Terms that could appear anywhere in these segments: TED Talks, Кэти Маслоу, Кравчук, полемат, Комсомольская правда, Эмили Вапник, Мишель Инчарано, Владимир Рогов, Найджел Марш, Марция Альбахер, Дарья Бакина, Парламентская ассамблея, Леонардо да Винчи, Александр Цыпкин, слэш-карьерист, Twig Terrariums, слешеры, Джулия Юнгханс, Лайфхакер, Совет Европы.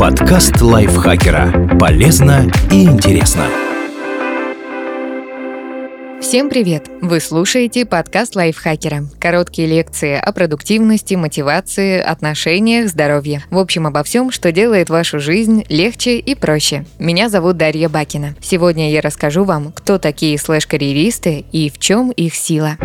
Подкаст Лайфхакера. Полезно и интересно. Всем привет! Вы слушаете подкаст Лайфхакера. Короткие лекции о продуктивности, мотивации, отношениях, здоровье. В общем, обо всем, что делает вашу жизнь легче и проще. Меня зовут Дарья Бакина. Сегодня я расскажу вам, кто такие слэш-карьеристы и в чем их сила.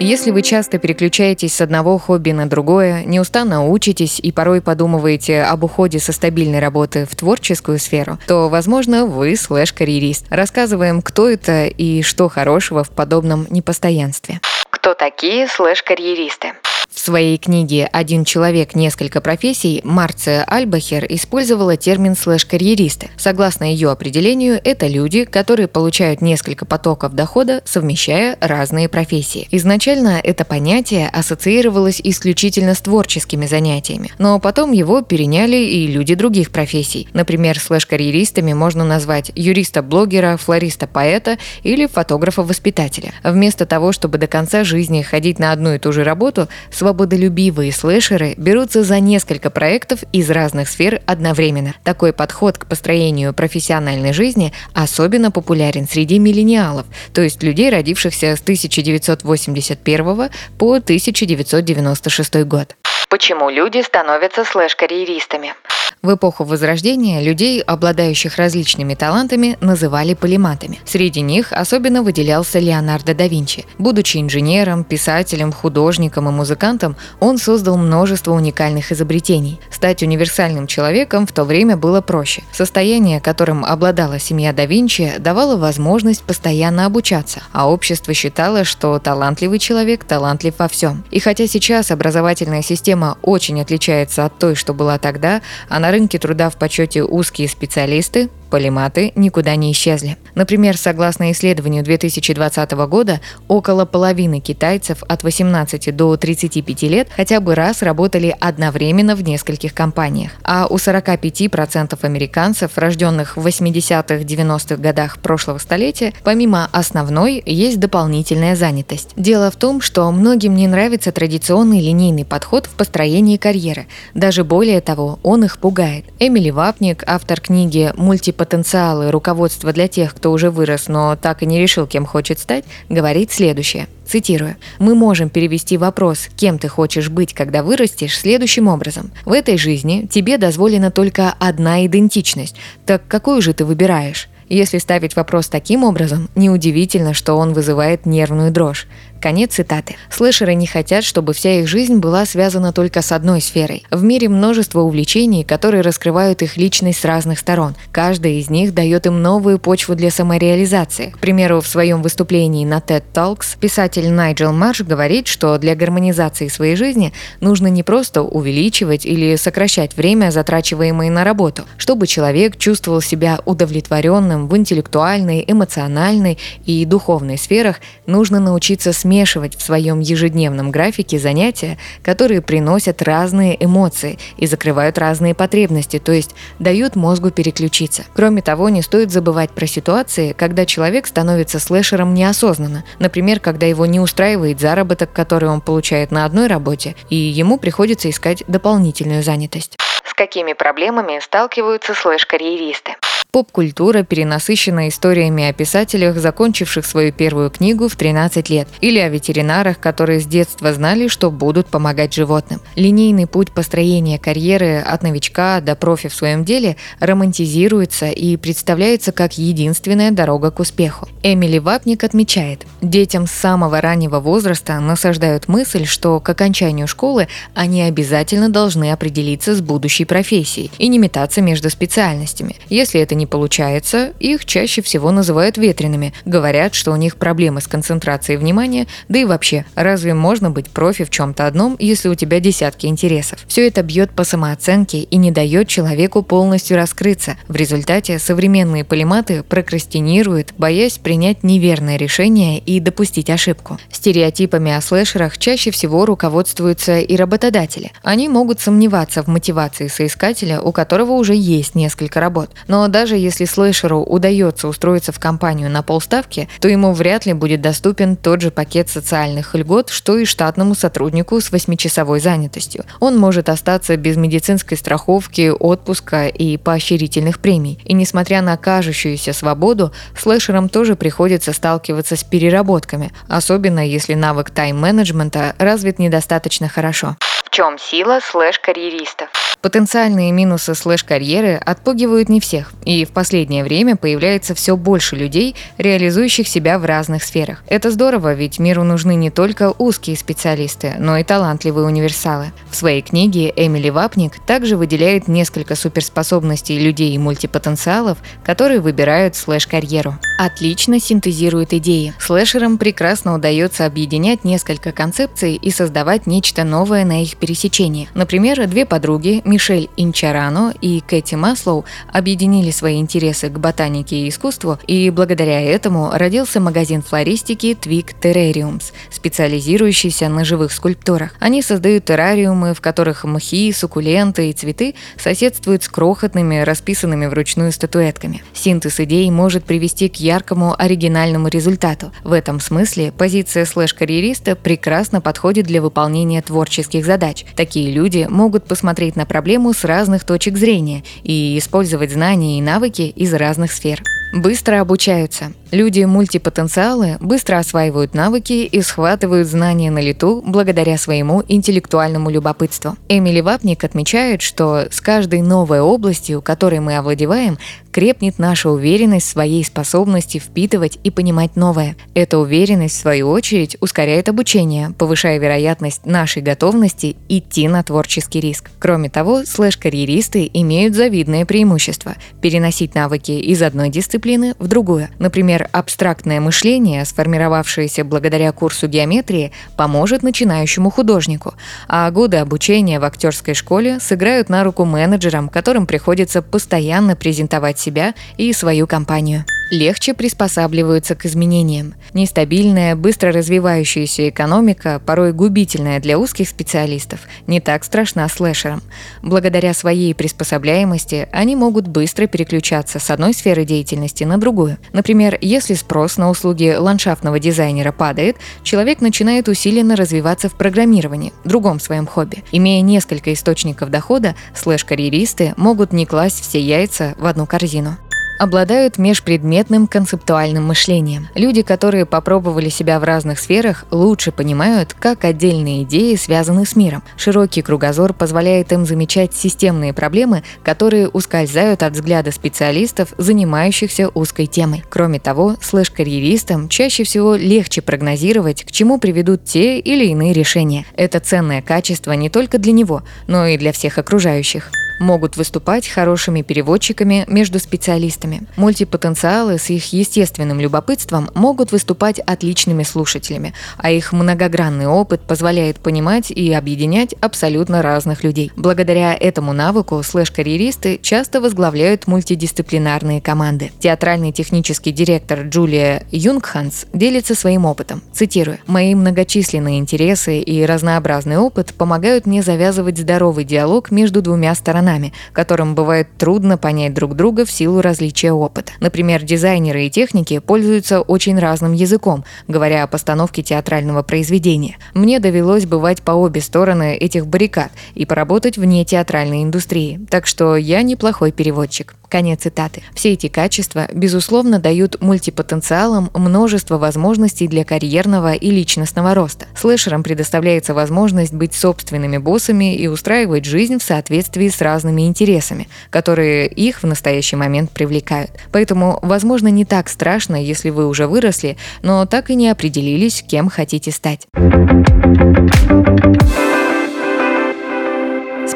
Если вы часто переключаетесь с одного хобби на другое, неустанно учитесь и порой подумываете об уходе со стабильной работы в творческую сферу, то, возможно, вы слэш-карьерист. Рассказываем, кто это и что хорошего в подобном непостоянстве. Кто такие слэш-карьеристы? В своей книге «Один человек, несколько профессий» Марция Альбахер использовала термин слэш-карьеристы. Согласно ее определению, это люди, которые получают несколько потоков дохода, совмещая разные профессии. Изначально это понятие ассоциировалось исключительно с творческими занятиями, но потом его переняли и люди других профессий. Например, слэш-карьеристами можно назвать юриста-блогера, флориста-поэта или фотографа-воспитателя. Вместо того, чтобы до конца жизни ходить на одну и ту же работу, свободолюбивые слэшеры берутся за несколько проектов из разных сфер одновременно. Такой подход к построению профессиональной жизни особенно популярен среди миллениалов, то есть людей, родившихся с 1981 по 1996 год. Почему люди становятся слэш-карьеристами? В эпоху Возрождения людей, обладающих различными талантами, называли полематами. Среди них особенно выделялся Леонардо да Винчи. Будучи инженером, писателем, художником и музыкантом, он создал множество уникальных изобретений. Стать универсальным человеком в то время было проще. Состояние, которым обладала семья да Винчи, давало возможность постоянно обучаться, а общество считало, что талантливый человек талантлив во всем. И хотя сейчас образовательная система очень отличается от той, что была тогда, она на рынке труда в почете узкие специалисты, полематы, никуда не исчезли. Например, согласно исследованию 2020 года, около половины китайцев от 18 до 35 лет хотя бы раз работали одновременно в нескольких компаниях. А у 45% американцев, рожденных в 80-90-х годах прошлого столетия, помимо основной, есть дополнительная занятость. Дело в том, что многим не нравится традиционный линейный подход в построении карьеры. Даже более того, он их пугает. Эмили Вапник, автор книги «Мультипотенциалы. Руководство для тех, кто уже вырос, но так и не решил, кем хочет стать», говорит следующее. Цитирую. «Мы можем перевести вопрос «Кем ты хочешь быть, когда вырастешь?» следующим образом. В этой жизни тебе дозволена только одна идентичность. Так какую же ты выбираешь?» Если ставить вопрос таким образом, неудивительно, что он вызывает нервную дрожь. Конец цитаты. Слэшеры не хотят, чтобы вся их жизнь была связана только с одной сферой. В мире множество увлечений, которые раскрывают их личность с разных сторон. Каждая из них дает им новую почву для самореализации. К примеру, в своем выступлении на TED Talks писатель Найджел Марш говорит, что для гармонизации своей жизни нужно не просто увеличивать или сокращать время, затрачиваемое на работу, чтобы человек чувствовал себя удовлетворенным в интеллектуальной, эмоциональной и духовной сферах, нужно научиться смешивать в своем ежедневном графике занятия, которые приносят разные эмоции и закрывают разные потребности, то есть дают мозгу переключиться. Кроме того, не стоит забывать про ситуации, когда человек становится слэшером неосознанно. Например, когда его не устраивает заработок, который он получает на одной работе, и ему приходится искать дополнительную занятость. С какими проблемами сталкиваются слэш-карьеристы? Поп-культура перенасыщена историями о писателях, закончивших свою первую книгу в 13 лет, или о ветеринарах, которые с детства знали, что будут помогать животным. Линейный путь построения карьеры от новичка до профи в своем деле романтизируется и представляется как единственная дорога к успеху. Эмили Вапник отмечает, детям с самого раннего возраста насаждают мысль, что к окончанию школы они обязательно должны определиться с будущей профессией и не метаться между специальностями. Если это не получается, их чаще всего называют ветреными, говорят, что у них проблемы с концентрацией внимания, да и вообще, разве можно быть профи в чем-то одном, если у тебя десятки интересов? Все это бьет по самооценке и не дает человеку полностью раскрыться. В результате современные полематы прокрастинируют, боясь принять неверное решение и допустить ошибку. Стереотипами о слэшерах чаще всего руководствуются и работодатели. Они могут сомневаться в мотивации соискателя, у которого уже есть несколько работ. Но даже Даже если слэшеру удается устроиться в компанию на полставки, то ему вряд ли будет доступен тот же пакет социальных льгот, что и штатному сотруднику с 8-часовой занятостью. Он может остаться без медицинской страховки, отпуска и поощрительных премий. И несмотря на кажущуюся свободу, слэшерам тоже приходится сталкиваться с переработками, особенно если навык тайм-менеджмента развит недостаточно хорошо. В чем сила слэш-карьеристов? Потенциальные минусы слэш-карьеры отпугивают не всех, и в последнее время появляется все больше людей, реализующих себя в разных сферах. Это здорово, ведь миру нужны не только узкие специалисты, но и талантливые универсалы. В своей книге Эмили Вапник также выделяет несколько суперспособностей людей и мультипотенциалов, которые выбирают слэш-карьеру. Отлично синтезирует идеи. Слэшерам прекрасно удается объединять несколько концепций и создавать нечто новое на их пересечении. Например, две подруги, Мишель Инчарано и Кэти Маслоу, объединили свои интересы к ботанике и искусству, и благодаря этому родился магазин флористики Twig Terrariums, специализирующийся на живых скульптурах. Они создают террариумы, в которых мхи, суккуленты и цветы соседствуют с крохотными, расписанными вручную статуэтками. Синтез идей может привести к яркому, оригинальному результату. В этом смысле позиция слэш-карьериста прекрасно подходит для выполнения творческих задач. Такие люди могут посмотреть на проблему с разных точек зрения и использовать знания и навыки из разных сфер. Быстро обучаются. Люди-мультипотенциалы быстро осваивают навыки и схватывают знания на лету благодаря своему интеллектуальному любопытству. Эмили Вапник отмечает, что с каждой новой областью, которой мы овладеваем, крепнет наша уверенность в своей способности впитывать и понимать новое. Эта уверенность, в свою очередь, ускоряет обучение, повышая вероятность нашей готовности идти на творческий риск. Кроме того, слэш-карьеристы имеют завидное преимущество – переносить навыки из одной дисциплины в другую. Например, абстрактное мышление, сформировавшееся благодаря курсу геометрии, поможет начинающему художнику, а годы обучения в актерской школе сыграют на руку менеджерам, которым приходится постоянно презентовать себя и свою компанию. Легче приспосабливаются к изменениям. Нестабильная, быстро развивающаяся экономика, порой губительная для узких специалистов, не так страшна слэшерам. Благодаря своей приспособляемости они могут быстро переключаться с одной сферы деятельности на другую. Например, если спрос на услуги ландшафтного дизайнера падает, человек начинает усиленно развиваться в программировании, другом своем хобби. Имея несколько источников дохода, слэш-карьеристы могут не класть все яйца в одну корзину. Обладают межпредметным концептуальным мышлением. Люди, которые попробовали себя в разных сферах, лучше понимают, как отдельные идеи связаны с миром. Широкий кругозор позволяет им замечать системные проблемы, которые ускользают от взгляда специалистов, занимающихся узкой темой. Кроме того, слэш-карьеристам чаще всего легче прогнозировать, к чему приведут те или иные решения. Это ценное качество не только для него, но и для всех окружающих. Могут выступать хорошими переводчиками между специалистами. Мультипотенциалы с их естественным любопытством могут выступать отличными слушателями, а их многогранный опыт позволяет понимать и объединять абсолютно разных людей. Благодаря этому навыку слэш-карьеристы часто возглавляют мультидисциплинарные команды. Театральный технический директор Джулия Юнгханс делится своим опытом, цитирую: «Мои многочисленные интересы и разнообразный опыт помогают мне завязывать здоровый диалог между двумя сторонами, которым бывает трудно понять друг друга в силу различия опыта. Например, дизайнеры и техники пользуются очень разным языком, говоря о постановке театрального произведения. Мне довелось бывать по обе стороны этих баррикад и поработать вне театральной индустрии, так что я неплохой переводчик». Конец цитаты. Все эти качества, безусловно, дают мультипотенциалам множество возможностей для карьерного и личностного роста. Слэшерам предоставляется возможность быть собственными боссами и устраивать жизнь в соответствии с разными интересами, которые их в настоящий момент привлекают. Поэтому, возможно, не так страшно, если вы уже выросли, но так и не определились, кем хотите стать.